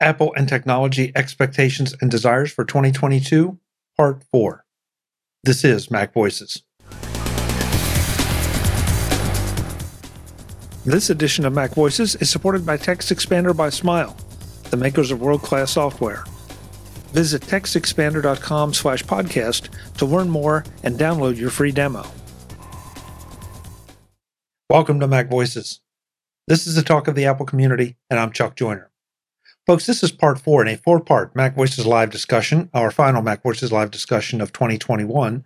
Apple and Technology Expectations and Desires for 2022, Part 4. This is Mac Voices. This edition of Mac Voices is supported by Text Expander by Smile, the makers of world-class software. Visit TextExpander.com/podcast to learn more and download your free demo. Welcome to Mac Voices. This is the talk of the Apple community, and I'm Chuck Joiner. Folks, this is part 4 in a 4-part Mac Voices Live discussion, our final Mac Voices Live discussion of 2021.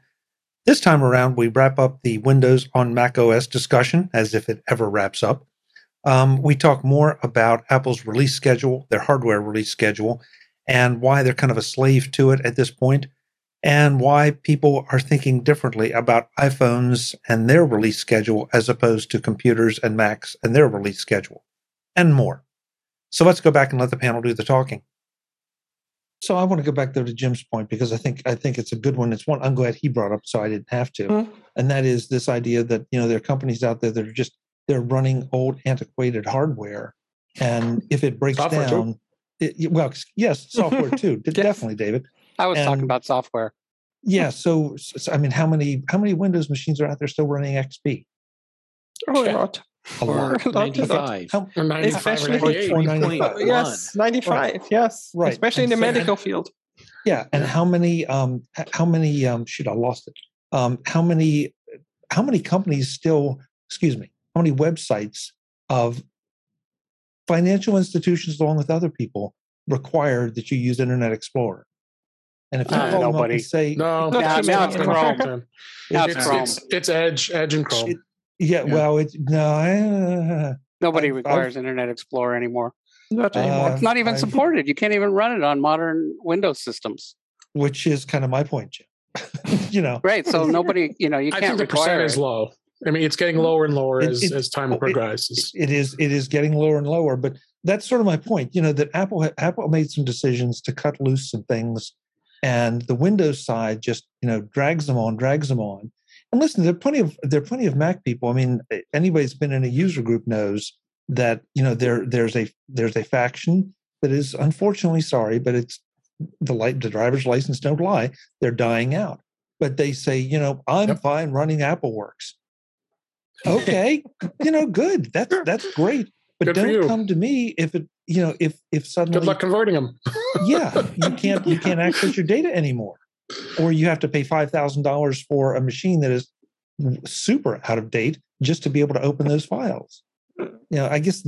This time around, we wrap up the Windows on Mac OS discussion, as if it ever wraps up. We talk more about Apple's release schedule, their hardware release schedule, and why they're kind of a slave to it at this point, and why people are thinking differently about iPhones and their release schedule as opposed to computers and Macs and their release schedule, and more. So let's go back and let the panel do the talking. So I want to go back there to Jim's point, because I think it's a good one. It's one I'm glad he brought up, so I didn't have to. And that is this idea that, you know, there are companies out there that are just, they're running old, antiquated hardware. And if it breaks software down, yes, software too. Definitely, David. I was talking about software. Yeah. So I mean, how many Windows machines are out there still running XP? Oh, yeah. A lot. 95. Or 95. Especially or 95. Yes, 95. Right. Yes, right. Especially and in the medical field. Yeah, and how many? Shoot, I lost it. How many companies still? Excuse me. How many websites of financial institutions, along with other people, require that you use Internet Explorer? And if you call them up and say, now it's Chrome. It's Edge and Chrome. Nobody requires Internet Explorer anymore. Not anymore. It's not even supported. You can't even run it on modern Windows systems. Which is kind of my point, Jim. Right. So nobody, you can't. I think the percent is low. I mean, it's getting lower and lower as time progresses. It is getting lower and lower. But that's sort of my point. That Apple made some decisions to cut loose some things, and the Windows side just drags them on. And listen, there are plenty of Mac people. I mean, anybody that's been in a user group knows that there's a faction that is unfortunately sorry, but it's the driver's license don't lie. They're dying out, but they say I'm fine running AppleWorks. Okay, good. That's great. But good don't come to me if it if suddenly good luck converting them. You can't access your data anymore. Or you have to pay $5,000 for a machine that is super out of date just to be able to open those files. I guess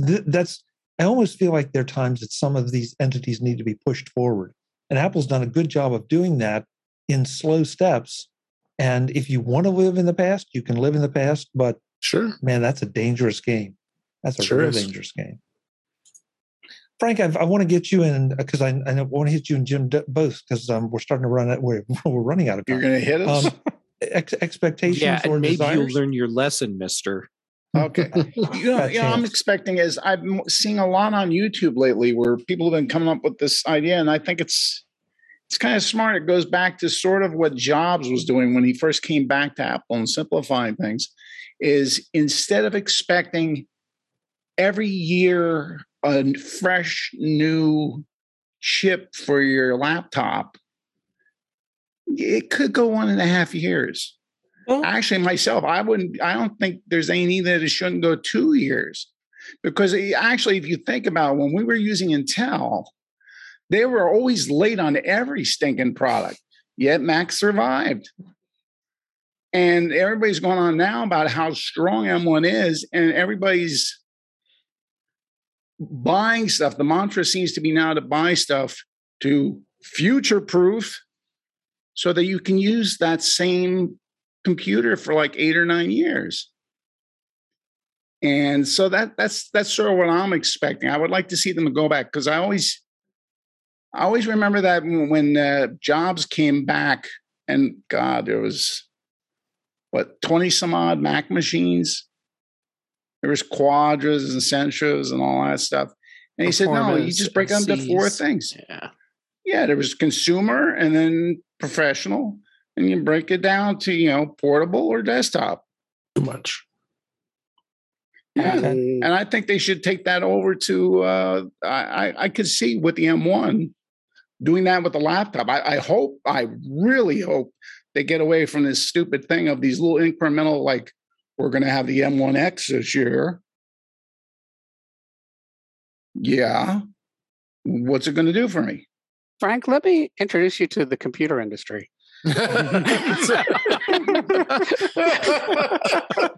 I almost feel like there are times that some of these entities need to be pushed forward. And Apple's done a good job of doing that in slow steps. And if you want to live in the past, you can live in the past. But sure, man, that's a dangerous game. That's a real dangerous game. Frank, I want to get you in because I want to hit you and Jim both because we're starting to run out. We're running out of time. You're going to hit us. Expectations. Yeah, and maybe desires. You'll learn your lesson, Mister. Okay. I'm expecting is I'm seeing a lot on YouTube lately where people have been coming up with this idea, and I think it's kind of smart. It goes back to sort of what Jobs was doing when he first came back to Apple and simplifying things. Is instead of expecting every year a fresh new chip for your laptop, it could go 1.5 years. Well, actually, myself, I don't think there's any need that it shouldn't go 2 years. Because if you think about it, when we were using Intel, they were always late on every stinking product, yet Mac survived. And everybody's going on now about how strong M1 is, and everybody's buying stuff. The mantra seems to be now to buy stuff to future-proof so that you can use that same computer for like 8 or 9 years. And so that's sort of what I'm expecting. I would like to see them go back because I always remember that when Jobs came back and God, there was 20 some odd Mac machines. There was Quadras and Centras and all that stuff. And he said, no, you just break them into 4 things. Yeah, there was consumer and then professional. And you break it down to, portable or desktop. Too much. Yeah. And I think they should take that over to, I could see with the M1 doing that with the laptop. I really hope they get away from this stupid thing of these little incremental, like we're going to have the M1X this year. Yeah. What's it going to do for me? Frank, let me introduce you to the computer industry. That's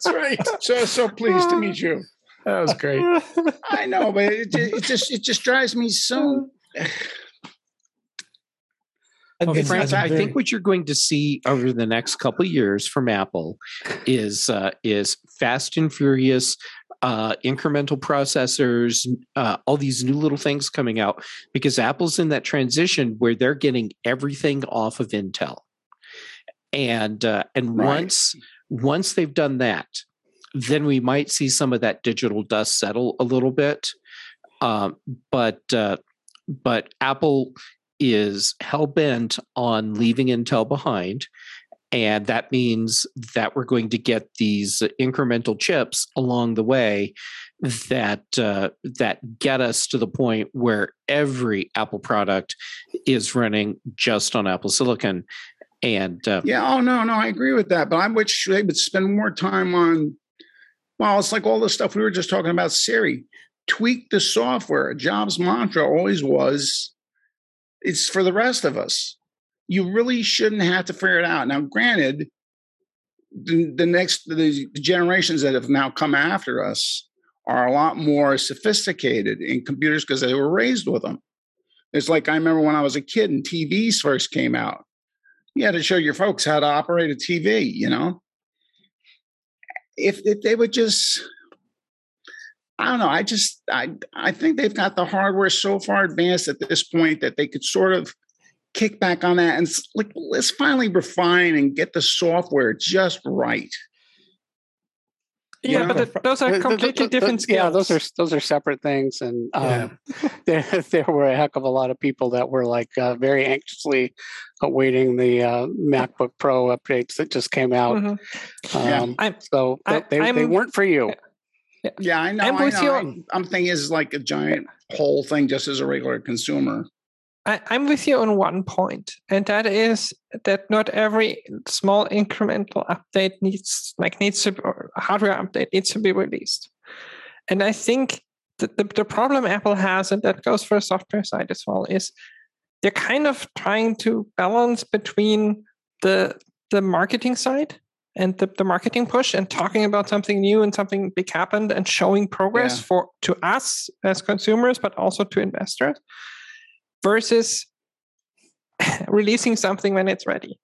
right. So pleased to meet you. That was great. I know, but it just drives me so. Okay, Frank, I think what you're going to see over the next couple of years from Apple is fast and furious incremental processors, all these new little things coming out, because Apple's in that transition where they're getting everything off of Intel. And right. once they've done that, then we might see some of that digital dust settle a little bit. But Apple is hell-bent on leaving Intel behind. And that means that we're going to get these incremental chips along the way that get us to the point where every Apple product is running just on Apple Silicon. And I agree with that. But I wish they would spend more time on. Well, it's like all the stuff we were just talking about. Siri, tweak the software. Jobs' mantra always was, "It's for the rest of us." You really shouldn't have to figure it out. Now, granted, the generations that have now come after us are a lot more sophisticated in computers because they were raised with them. It's like I remember when I was a kid and TVs first came out. You had to show your folks how to operate a TV, you know? If they would just, I don't know. I think they've got the hardware so far advanced at this point that they could sort of kick back on that and like, let's finally refine and get the software just right. Yeah, but those are completely different skills. Yeah, those are separate things, and there were a heck of a lot of people that were like very anxiously awaiting the MacBook Pro updates that just came out. Mm-hmm. They weren't for you. Yeah, I know. I'm thinking it's like a giant whole thing, just as a regular consumer. I'm with you on one point, and that is that not every small incremental update needs to be released. And I think the problem Apple has, and that goes for the software side as well, is they're kind of trying to balance between the marketing side and the marketing push and talking about something new and something big happened and showing progress to us as consumers, but also to investors. Versus releasing something when it's ready.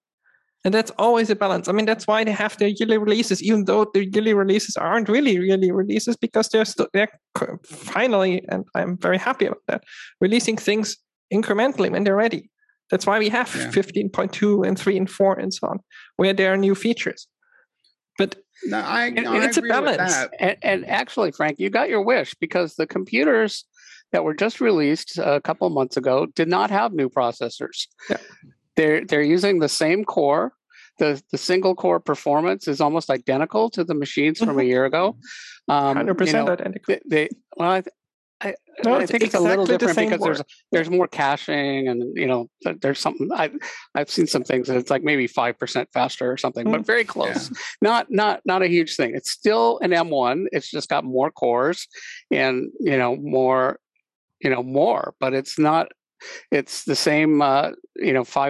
And that's always a balance. I mean, that's why they have their yearly releases, even though the yearly releases aren't really yearly releases, because they're finally, and I'm very happy about that, releasing things incrementally when they're ready. That's why we have 15.2 and 3 and 4 and so on, where there are new features. But it's a balance. And actually, Frank, you got your wish, because the computers that were just released a couple of months ago did not have new processors. Yeah. They're using the same core. The single core performance is almost identical to the machines from a year ago. 100% identical. I think it's exactly a little different because there's more caching and, there's something. I've seen some things that it's like maybe 5% faster or something, but very close. Yeah. Not a huge thing. It's still an M1. It's just got more cores and, more, but it's not. It's the same, 5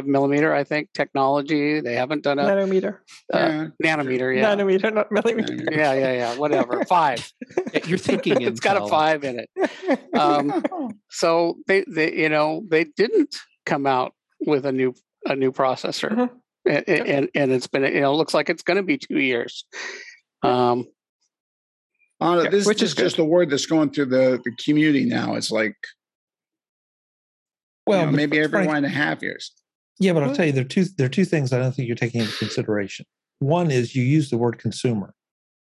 millimeter, I think, technology. They haven't done a nanometer. Nanometer, yeah. Nanometer, not millimeter. Yeah. Whatever. 5. You're thinking it's got a 5 in it. So they didn't come out with a new processor, and it's been looks like it's going to be 2 years. This is just a word that's going through the community now. It's like. Well, maybe every 1.5 years. Yeah, but I'll tell you, there are two things I don't think you're taking into consideration. One is you use the word consumer.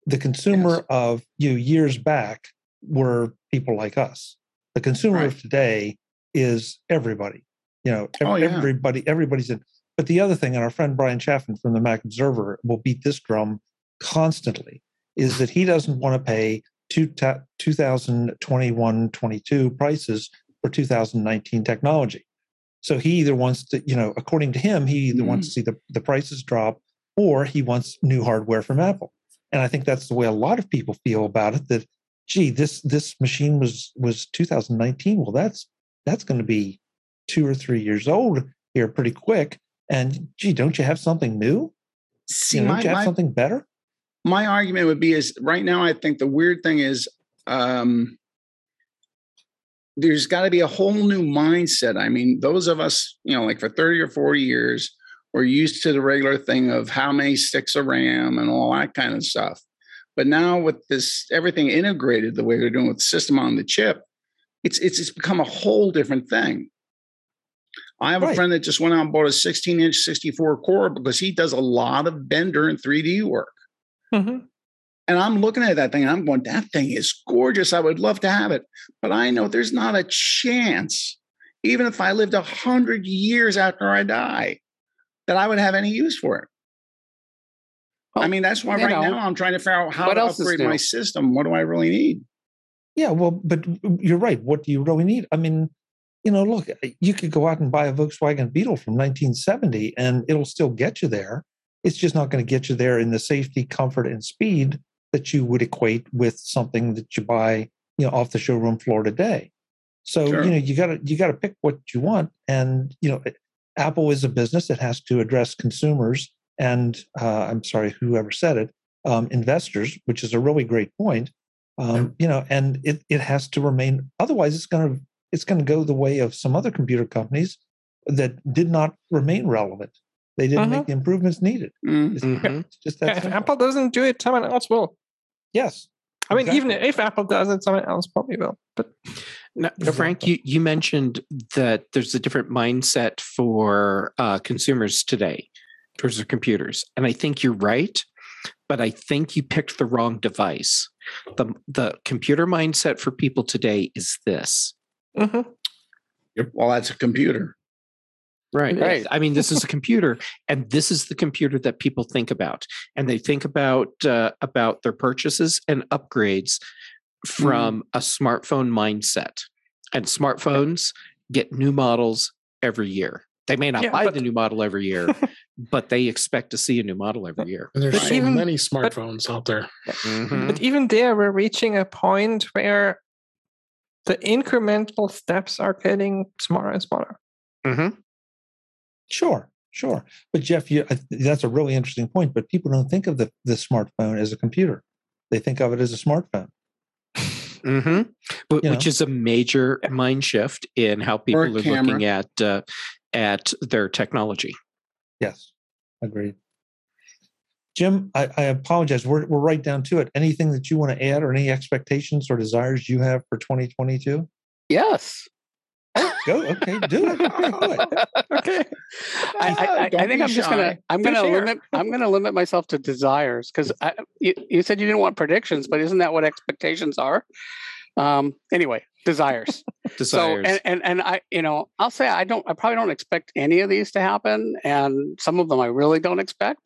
The consumer of years back were people like us. The consumer of today is everybody. Everybody's in. But the other thing, and our friend Brian Chaffin from the Mac Observer will beat this drum constantly, is that he doesn't want to pay 2021-22 prices for 2019 technology. So he either wants to, you know, according to him, he either wants to see the prices drop, or he wants new hardware from Apple. And I think that's the way a lot of people feel about it, that, gee, this machine was 2019. Well, that's going to be 2 or 3 years old here pretty quick. And gee, don't you have something new? See, you know, don't you have something better? My argument would be is right now, I think the weird thing is there's got to be a whole new mindset. I mean, those of us, you know, like for 30 or 40 years, we're used to the regular thing of how many sticks of RAM and all that kind of stuff. But now with this, everything integrated the way they're doing with the system on the chip, it's become a whole different thing. I have a friend that just went out and bought a 16-inch 64-core because he does a lot of Blender and 3D work. Mm-hmm. And I'm looking at that thing and I'm going, that thing is gorgeous. I would love to have it. But I know there's not a chance, even if I lived 100 years after I die, that I would have any use for it. Well, I mean, that's why right now I'm trying to figure out how to upgrade my system. What do I really need? Yeah, well, but you're right. What do you really need? I mean, you know, look, you could go out and buy a Volkswagen Beetle from 1970 and it'll still get you there. It's just not going to get you there in the safety, comfort, and speed that you would equate with something that you buy, you know, off the showroom floor today. So, you know, you got to pick what you want. And, you know, Apple is a business that has to address consumers and, I'm sorry, whoever said it, investors, which is a really great point, you know, and it has to remain. Otherwise, it's going to go the way of some other computer companies that did not remain relevant. They didn't make the improvements needed. It's just that if Apple doesn't do it, someone else will. Yes. I mean, even if Apple does it, someone else probably will. But now, Frank, you mentioned that there's a different mindset for consumers today towards their computers. And I think you're right, but I think you picked the wrong device. The computer mindset for people today is this. Well, that's a computer. Right. I mean, this is a computer, and this is the computer that people think about, and they think about their purchases and upgrades from a smartphone mindset. And smartphones get new models every year. They may not buy the new model every year, but they expect to see a new model every year. And there's so many smartphones out there. But even there, we're reaching a point where the incremental steps are getting smaller and smaller. Sure. But Jeff, that's a really interesting point. But people don't think of the smartphone as a computer; they think of it as a smartphone, but, which is a major mind shift in how people are looking at their technology. Yes, agreed. Jim, I apologize. We're right down to it. Anything that you want to add, or any expectations or desires you have for 2022? Yes. Go do it. Okay. I think I'm just gonna limit myself to desires, because you said you didn't want predictions, but isn't that what expectations are? Anyway, desires. Desires. So, and I, you know, I'll say I probably don't expect any of these to happen, and some of them I really don't expect,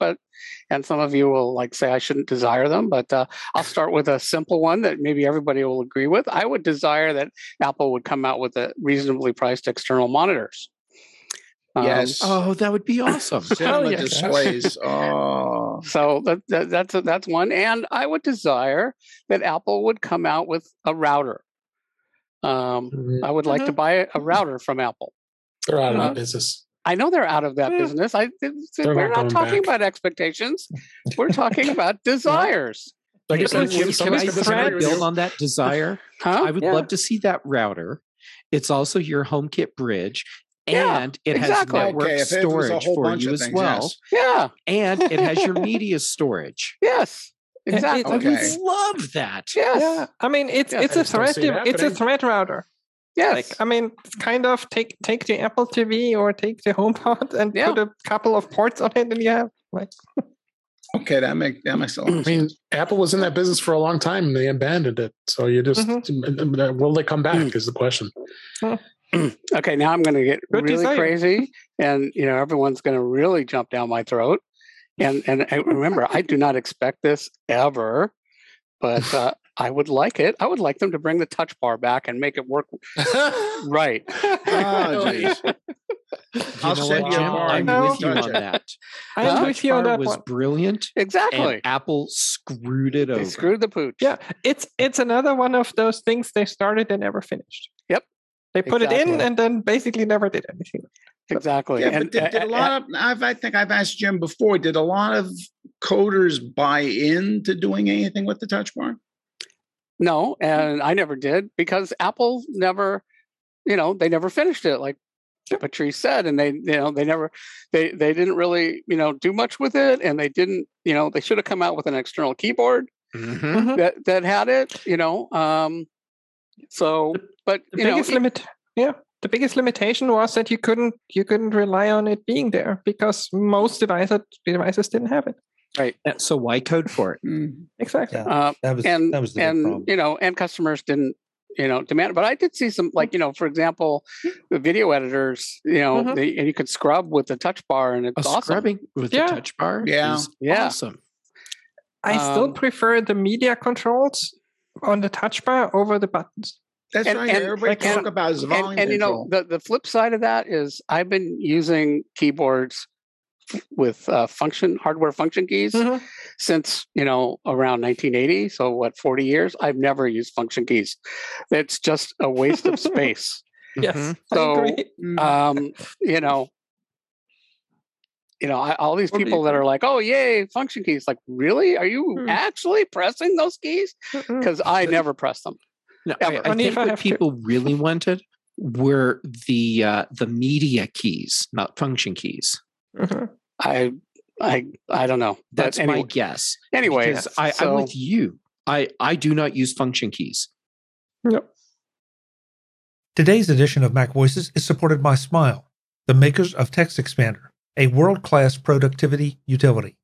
and some of you will like say I shouldn't desire them, but I'll start with a simple one that maybe everybody will agree with. I would desire that Apple would come out with a reasonably priced external monitors. Yes. Oh, that would be awesome. Cinema displays. Oh. So that's one. And I would desire that Apple would come out with a router. I would like to buy a router from Apple. They're out of that business. I know they're out of that business. We're not talking about expectations. We're talking about desires. Like can I build on that desire? I would love to see that router. It's also your HomeKit bridge. And it has network storage for you as well. Yeah. And it has your media storage. Yes. Exactly. I love that. Yes. Yeah. I mean, it's a thread router. Yes. Like, I mean, it's kind of take the Apple TV or take the HomePod and put a couple of ports on it, and you have like. Okay, that makes a lot. I mean, Apple was in that business for a long time, and they abandoned it. So you just will they come back is the question. Okay, now I'm going to get really crazy, and you know everyone's going to really jump down my throat. And I remember I do not expect this ever, but I would like it. I would like them to bring the touch bar back and make it work right. Oh, geez. I'll send you a bar. I'm with you on that. I'm with you on that. Touch bar was brilliant. Exactly. Apple screwed it over. They screwed the pooch. Yeah. It's another one of those things they started and never finished. Yep. They put it in and then basically never did anything. Exactly. Yeah, and, but did a lot of, I think I've asked Jim before, did a lot of coders buy into doing anything with the touch bar? No, and I never did because Apple never, they never finished it, like Patrice said, and they didn't really, do much with it, and they didn't, they should have come out with an external keyboard that had it, the biggest limitation was that you couldn't rely on it being there because most devices didn't have it. Right. So why code for it? Mm. Exactly. Yeah, that was the problem. And customers didn't, demand it. But I did see some, for example, the video editors, and you could scrub with the touch bar, and it's awesome. Scrubbing with the touch bar is awesome. I still prefer the media controls on the touch bar over the buttons. That's right. Everybody talk about is volume control. And the flip side of that is I've been using keyboards with hardware function keys since around 1980, so 40 years. I've never used function keys. It's just a waste of space. Yes, so all these people that are like, "Oh, yay, function keys!" Like, really? Are you actually pressing those keys? Because I never press them. No, I think what people really wanted were the media keys, not function keys. Mm-hmm. I don't know. That's my guess. Anyways, I'm with you. I do not use function keys. Yep. Today's edition of Mac Voices is supported by Smile, the makers of Text Expander, a world-class productivity utility.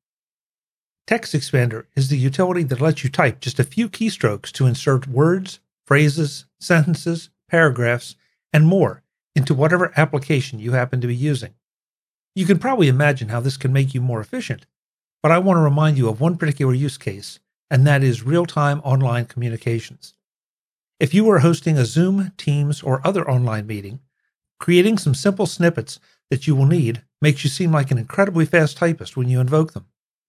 Text Expander is the utility that lets you type just a few keystrokes to insert words, phrases, sentences, paragraphs, and more into whatever application you happen to be using. You can probably imagine how this can make you more efficient, but I want to remind you of one particular use case, and that is real-time online communications. If you are hosting a Zoom, Teams, or other online meeting, creating some simple snippets that you will need makes you seem like an incredibly fast typist when you invoke them.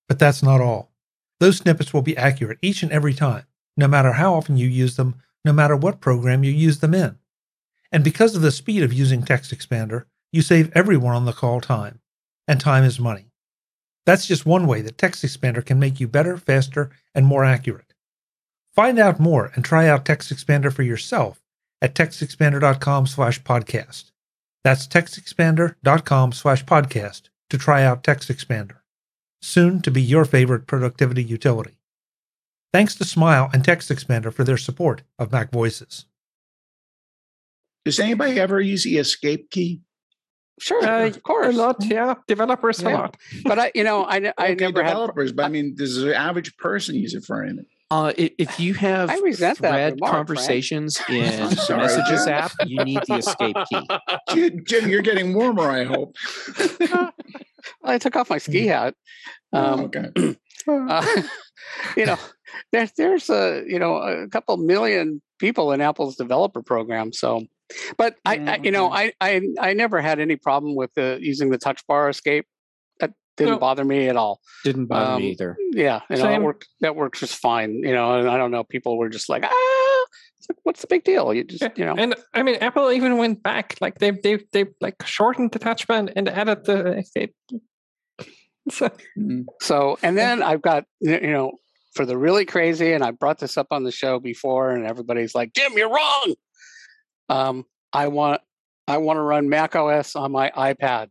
But that's not all. Those snippets will be accurate each and every time, no matter how often you use them, no matter what program you use them in. And because of the speed of using Text Expander, you save everyone on the call time, and time is money. That's just one way that Text Expander can make you better, faster, and more accurate. Find out more and try out Text Expander for yourself at TextExpander.com/podcast. That's TextExpander.com/podcast to try out Text Expander, soon to be your favorite productivity utility. Thanks to Smile and Text Expander for their support of Mac Voices. Does anybody ever use the escape key? Sure, of course, a lot. Yeah, developers a lot. But I never developers. But I mean, does the average person use it for anything? If you have thread conversations in messages app, you need the escape key. Jim, you're getting warmer. I hope. I took off my ski hat. Okay. There's a couple million people in Apple's developer program, so. But I never had any problem with using the touch bar escape. That didn't bother me at all. Didn't bother me either. Yeah, that works just fine. And I don't know. People were just like, what's the big deal? You just And I mean, Apple even went back. Like they shortened the touch bar and added the escape. So and then I've got for the really crazy, and I brought this up on the show before, and everybody's like, Jim, you're wrong. I want to run Mac OS on my iPad.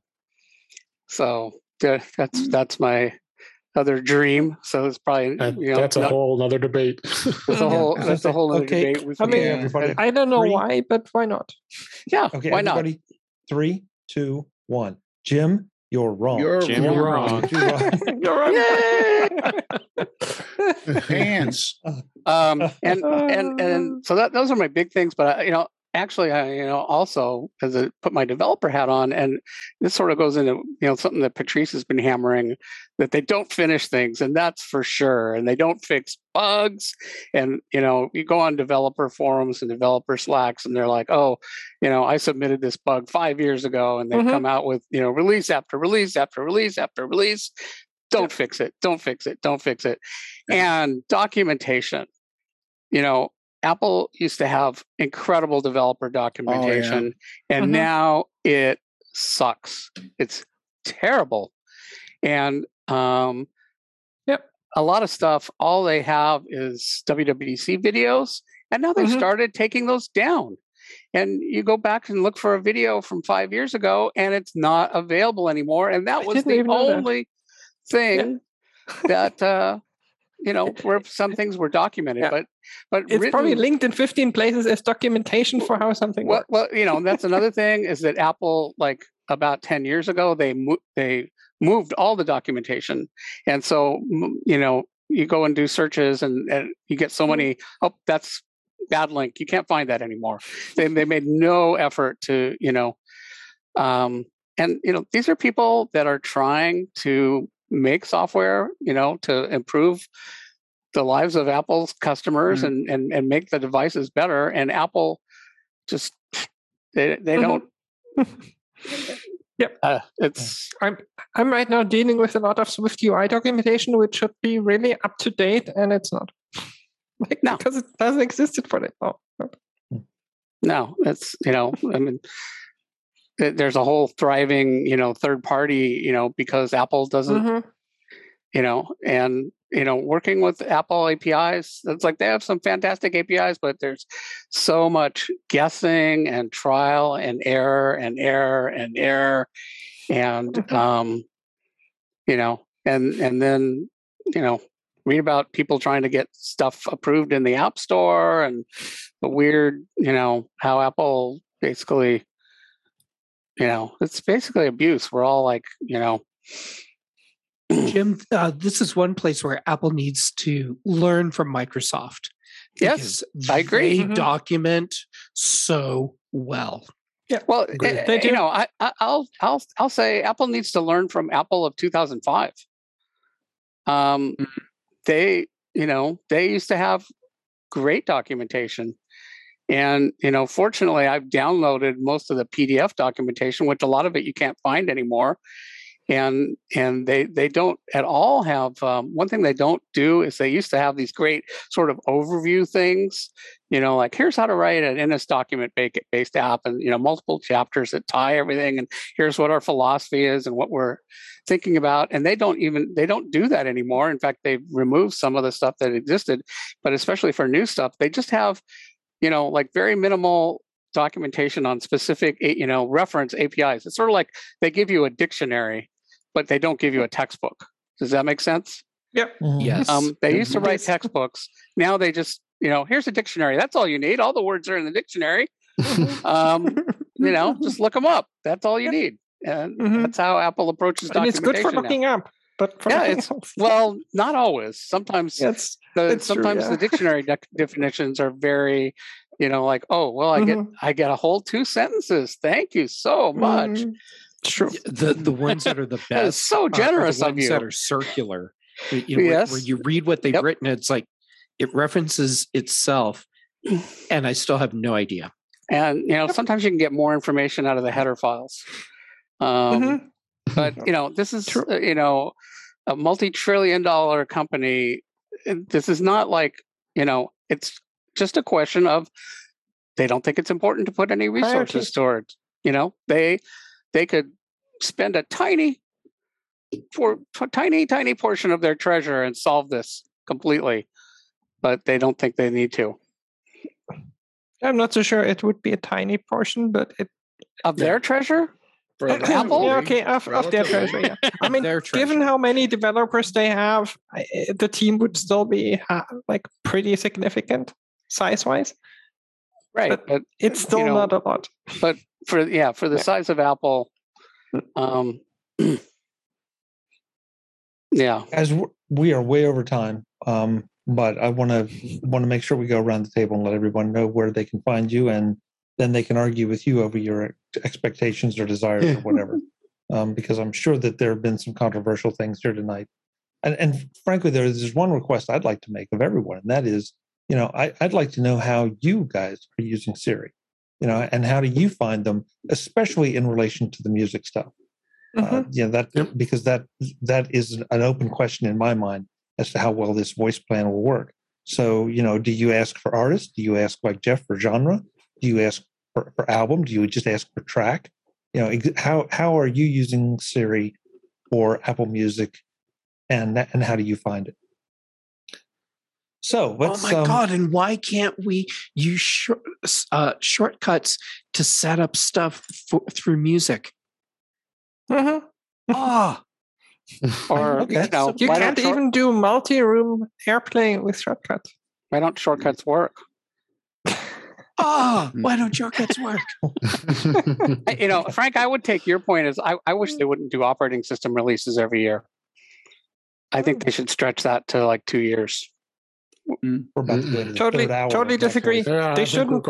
So that's my other dream. So it's probably that's a whole other debate. That's a whole other debate. I mean, everybody, I don't know why, but why not? Yeah, okay, why not? 3, 2, 1. Jim, you're wrong. You're wrong. You're wrong. Yay! Hands. And so those are my big things. But Actually, I also, as I put my developer hat on, and this sort of goes into something that Patrice has been hammering, that they don't finish things, and that's for sure, and they don't fix bugs, and you go on developer forums and developer slacks, and they're like, oh, I submitted this bug 5 years ago, and they come out with release after release after release after release, don't fix it, don't fix it, don't fix it, and documentation, Apple used to have incredible developer documentation, and now it sucks. It's terrible. And a lot of stuff, all they have is WWDC videos, and now they've started taking those down. And you go back and look for a video from 5 years ago, and it's not available anymore. And that was the only thing that... where some things were documented, but it's written, probably linked in 15 places as documentation for how something works. Well, and that's another thing is that Apple, like about 10 years ago, they moved all the documentation, and so you go and do searches, and you get so many. Oh, that's bad link. You can't find that anymore. They made no effort to these are people that are trying to make software, to improve the lives of Apple's customers and make the devices better. And Apple just, they don't. I'm right now dealing with a lot of Swift UI documentation, which should be really up to date, and it's not. Because it doesn't exist for it. No, it's, there's a whole thriving, third party, because Apple doesn't, and, working with Apple APIs, it's like they have some fantastic APIs, but there's so much guessing and trial and error and error and error. And, and then, read about people trying to get stuff approved in the App Store, and the weird, how Apple basically... it's basically abuse. We're all like, Jim, this is one place where Apple needs to learn from Microsoft. Yes, I agree. They document so well. Yeah, well, they do. I'll say Apple needs to learn from Apple of 2005. They, they used to have great documentation. And, fortunately, I've downloaded most of the PDF documentation, which a lot of it you can't find anymore. And they don't at all have, one thing they don't do is they used to have these great sort of overview things, like here's how to write an NSDocument based app, and, multiple chapters that tie everything. And here's what our philosophy is and what we're thinking about. And they don't do that anymore. In fact, they've removed some of the stuff that existed, but especially for new stuff, they just have, like very minimal documentation on specific, reference APIs. It's sort of like they give you a dictionary, but they don't give you a textbook. Does that make sense? Yep. Yes. They used to write textbooks. Now they just, here's a dictionary. That's all you need. All the words are in the dictionary. Just look them up. That's all you need. And that's how Apple approaches documentation. And it's good for looking up. But well, not always. Sometimes the dictionary definitions are very, like, oh, well, I get a whole two sentences. Thank you so much. True. The ones that are the best. That is so generous of you. The ones that are circular. Where you read what they've written, it's like it references itself, and I still have no idea. And sometimes you can get more information out of the header files. But, this is, a multi-multi-trillion-dollar company. This is not like, it's just a question of they don't think it's important to put any resources towards, they could spend a tiny portion of their treasure and solve this completely, but they don't think they need to. I'm not so sure it would be a tiny portion, but their treasure? Apple? Of their treasure. Yeah. I mean, given how many developers they have, the team would still be pretty significant size-wise. Right, but it's still not a lot. But for the size of Apple, As we are way over time, but I want to make sure we go around the table and let everyone know where they can find you and then they can argue with you over your expectations or desires or whatever. Because I'm sure that there have been some controversial things here tonight. And frankly, there's one request I'd like to make of everyone, and that is, you know, I'd like to know how you guys are using Siri, you know, and how do you find them, especially in relation to the music stuff? Because that is an open question in my mind as to how well this voice plan will work. So, you know, do you ask for artists? Do you ask, like Jeff, for genre? Do you ask for album? Do you just ask for track? You know, how are you using Siri or Apple Music, and how do you find it? So let's, God! And why can't we use shortcuts to set up stuff through music? Or okay. You can't even do multi-room AirPlay with shortcuts. Why don't shortcuts work? Why don't shortcuts work? You know, Frank, I would take your point as I wish they wouldn't do operating system releases every year. I think they should stretch that to like 2 years. Totally disagree. Yeah, they shouldn't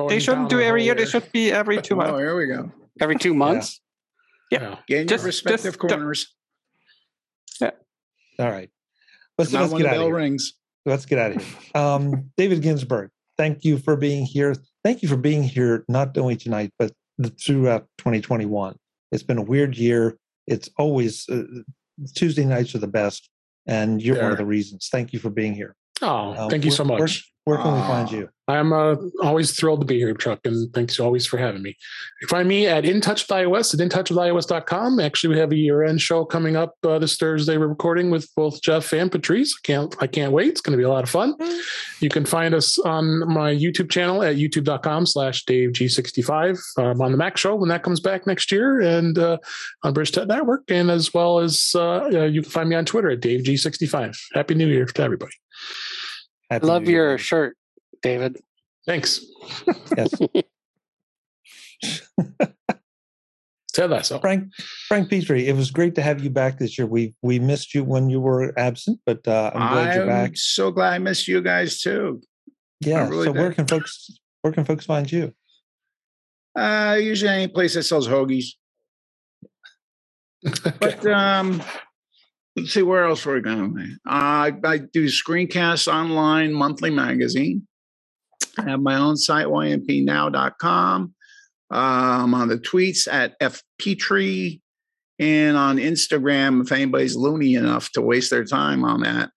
do every year. They should be every 2 months. Oh, here we go. Every 2 months? Yeah. Get in your respective corners. All right. Let's get out of here. Let's get out of here. David Ginsburg, thank you for being here. Thank you for being here, not only tonight, but throughout 2021. It's been a weird year. It's always Tuesday nights are the best, and you're one of the reasons. Thank you for being here. Thank you so much. Where can we find you? I'm always thrilled to be here, Chuck, and thanks always for having me. You can find me at InTouchWithiOS at InTouchWithiOS.com. Actually, we have a year-end show coming up this Thursday. We're recording with both Jeff and Patrice. I can't wait. It's going to be a lot of fun. You can find us on my YouTube channel at youtube.com/DaveG65. I'm on the Mac Show when that comes back next year, and on Bridget Network, and as well as you can find me on Twitter at DaveG65. Happy New Year to everybody. Happy Love New Year. Your shirt, David. Thanks. Yes. Tell that so. Frank Petri, it was great to have you back this year. We missed you when you were absent, but I'm glad you're back. I'm so glad I missed you guys too. Yeah. Really so where can folks find you? Usually any place that sells hoagies. But let's see, where else we're going. I do screencasts online, monthly magazine. I have my own site, ympnow.com. I'm on the tweets at fptree, and on Instagram, if anybody's loony enough to waste their time on that,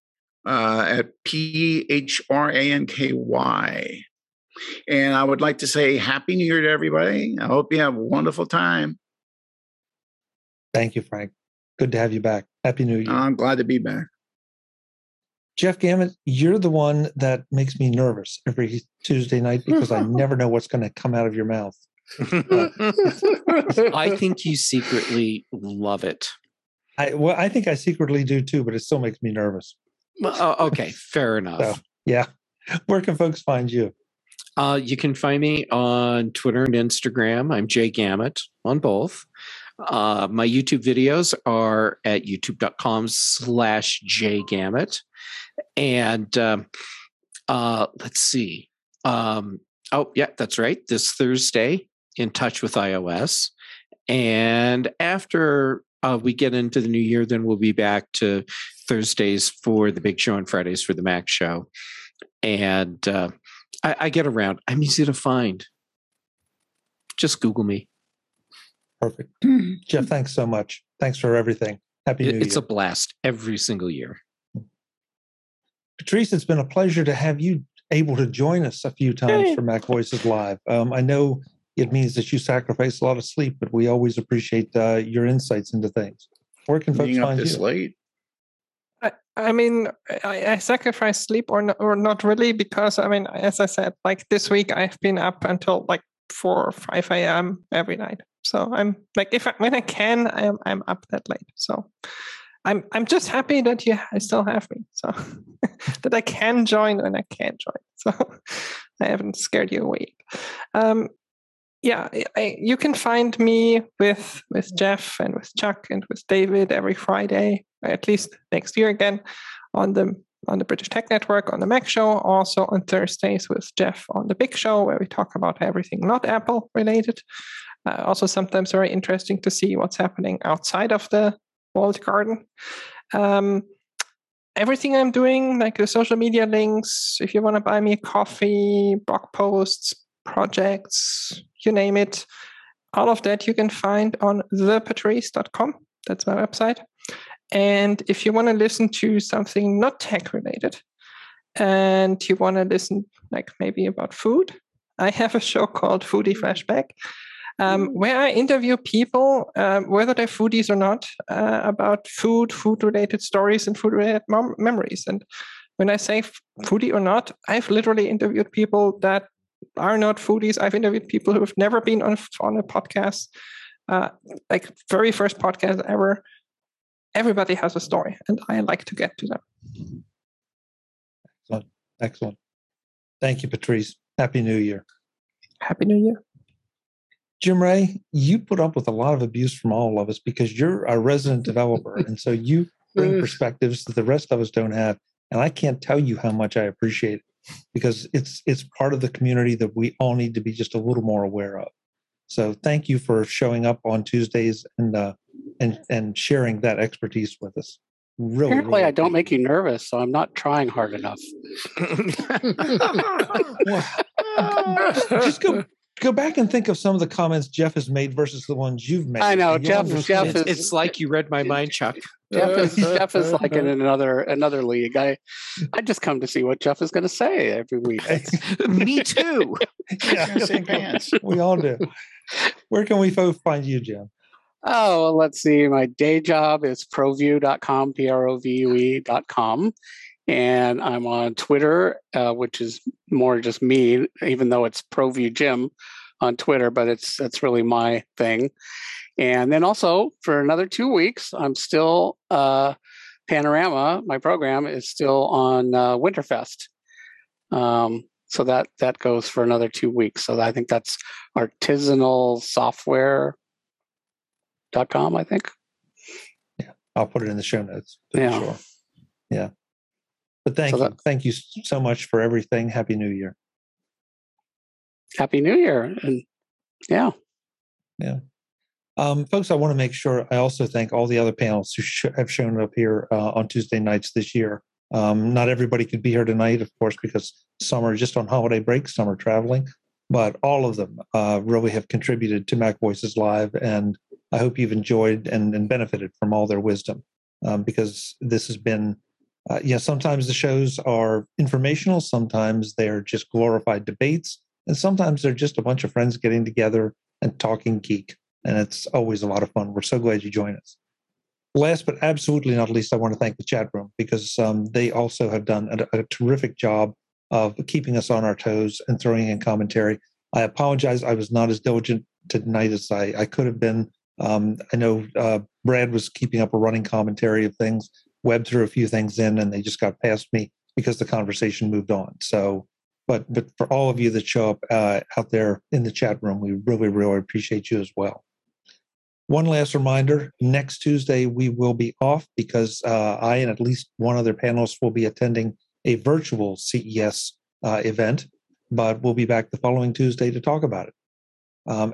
at phranky. And I would like to say Happy New Year to everybody. I hope you have a wonderful time. Thank you, Frank. Good to have you back. Happy New Year. I'm glad to be back. Jeff Gamet, you're the one that makes me nervous every Tuesday night because I never know what's going to come out of your mouth. I think you secretly love it. I think I secretly do too, but it still makes me nervous. Well, okay, fair enough. So, yeah. Where can folks find you? You can find me on Twitter and Instagram. I'm jgamut on both. My YouTube videos are at youtube.com/jgamut. And let's see. Oh, yeah, that's right. This Thursday, In Touch with iOS. And after we get into the new year, then we'll be back to Thursdays for the big show and Fridays for the Mac show. And I get around. I'm easy to find. Just Google me. Perfect. Jeff, thanks so much. Thanks for everything. Happy New Year. It's a blast every single year. Patrice, it's been a pleasure to have you able to join us a few times for Mac Voices Live. I know it means that you sacrifice a lot of sleep, but we always appreciate your insights into things. Where can folks find you? Late? I mean, I sacrifice sleep or not really, because, I mean, as I said, like this week, I've been up until like 4 or 5 a.m. every night. So I'm like, when I can, I'm up that late. So I'm just happy that you still have me. So that I can join when I can join. So I haven't scared you away. Yeah, you can find me with Jeff and with Chuck and with David every Friday, at least next year again, on the on the British Tech Network, on the Mac Show, also on Thursdays with Jeff on the Big Show, where we talk about everything not Apple related. Also sometimes very interesting to see what's happening outside of the walled garden. Everything I'm doing, like the social media links, if you want to buy me a coffee, blog posts, projects, you name it, all of that you can find on thepatrice.com. That's my website. And if you want to listen to something not tech related and you want to listen like maybe about food, I have a show called Foodie Flashback, where I interview people, whether they're foodies or not, about food, food-related stories and food-related memories. And when I say foodie or not, I've literally interviewed people that are not foodies. I've interviewed people who have never been on a podcast, like very first podcast ever. Everybody has a story, and I like to get to them. Excellent. Excellent. Thank you, Patrice. Happy New Year. Happy New Year. Jim Ray, you put up with a lot of abuse from all of us because you're a resident developer, and so you bring perspectives that the rest of us don't have. And I can't tell you how much I appreciate it, because it's part of the community that we all need to be just a little more aware of. So thank you for showing up on Tuesdays and sharing that expertise with us. Really, apparently, really I don't make you nervous, so I'm not trying hard enough. Just go back and think of some of the comments Jeff has made versus the ones you've made. I know, Jeff is... It's like you read my mind, Chuck. Jeff is like in another league. I just come to see what Jeff is going to say every week. Me too. Yeah. Same pants. We all do. Where can we find you, Jim? Oh, well, let's see. My day job is ProView.com, ProVUE.com. And I'm on Twitter, which is more just me, even though it's ProView Jim on Twitter, but that's really my thing. And then also for another 2 weeks, I'm still Panorama. My program is still on Winterfest, so that goes for another 2 weeks. So I think that's artisanalsoftware.com. I think. Yeah, I'll put it in the show notes. Yeah. Sure. Yeah. But thank you so much for everything. Happy New Year. Happy New Year. And yeah. Folks, I want to make sure I also thank all the other panels who have shown up here on Tuesday nights this year. Not everybody could be here tonight, of course, because some are just on holiday break, some are traveling, but all of them really have contributed to Mac Voices Live. And I hope you've enjoyed and benefited from all their wisdom, because this has been... sometimes the shows are informational, sometimes they're just glorified debates, and sometimes they're just a bunch of friends getting together and talking geek. And it's always a lot of fun. We're so glad you joined us. Last but absolutely not least, I want to thank the chat room, because they also have done a terrific job of keeping us on our toes and throwing in commentary. I apologize. I was not as diligent tonight as I could have been. I know Brad was keeping up a running commentary of things. Web threw a few things in, and they just got past me because the conversation moved on. So, but for all of you that show up out there in the chat room, we really, really appreciate you as well. One last reminder, next Tuesday we will be off because I and at least one other panelist will be attending a virtual CES event, but we'll be back the following Tuesday to talk about it.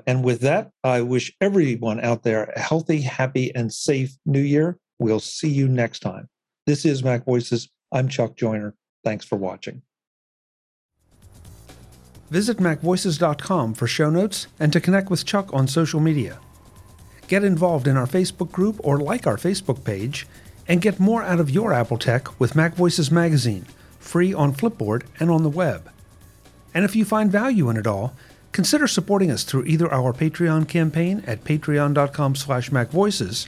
And with that, I wish everyone out there a healthy, happy, and safe New Year. We'll see you next time. This is Mac Voices. I'm Chuck Joiner. Thanks for watching. Visit MacVoices.com for show notes and to connect with Chuck on social media. Get involved in our Facebook group or like our Facebook page, and get more out of your Apple tech with Mac Voices Magazine, free on Flipboard and on the web. And if you find value in it all, consider supporting us through either our Patreon campaign at patreon.com/MacVoices,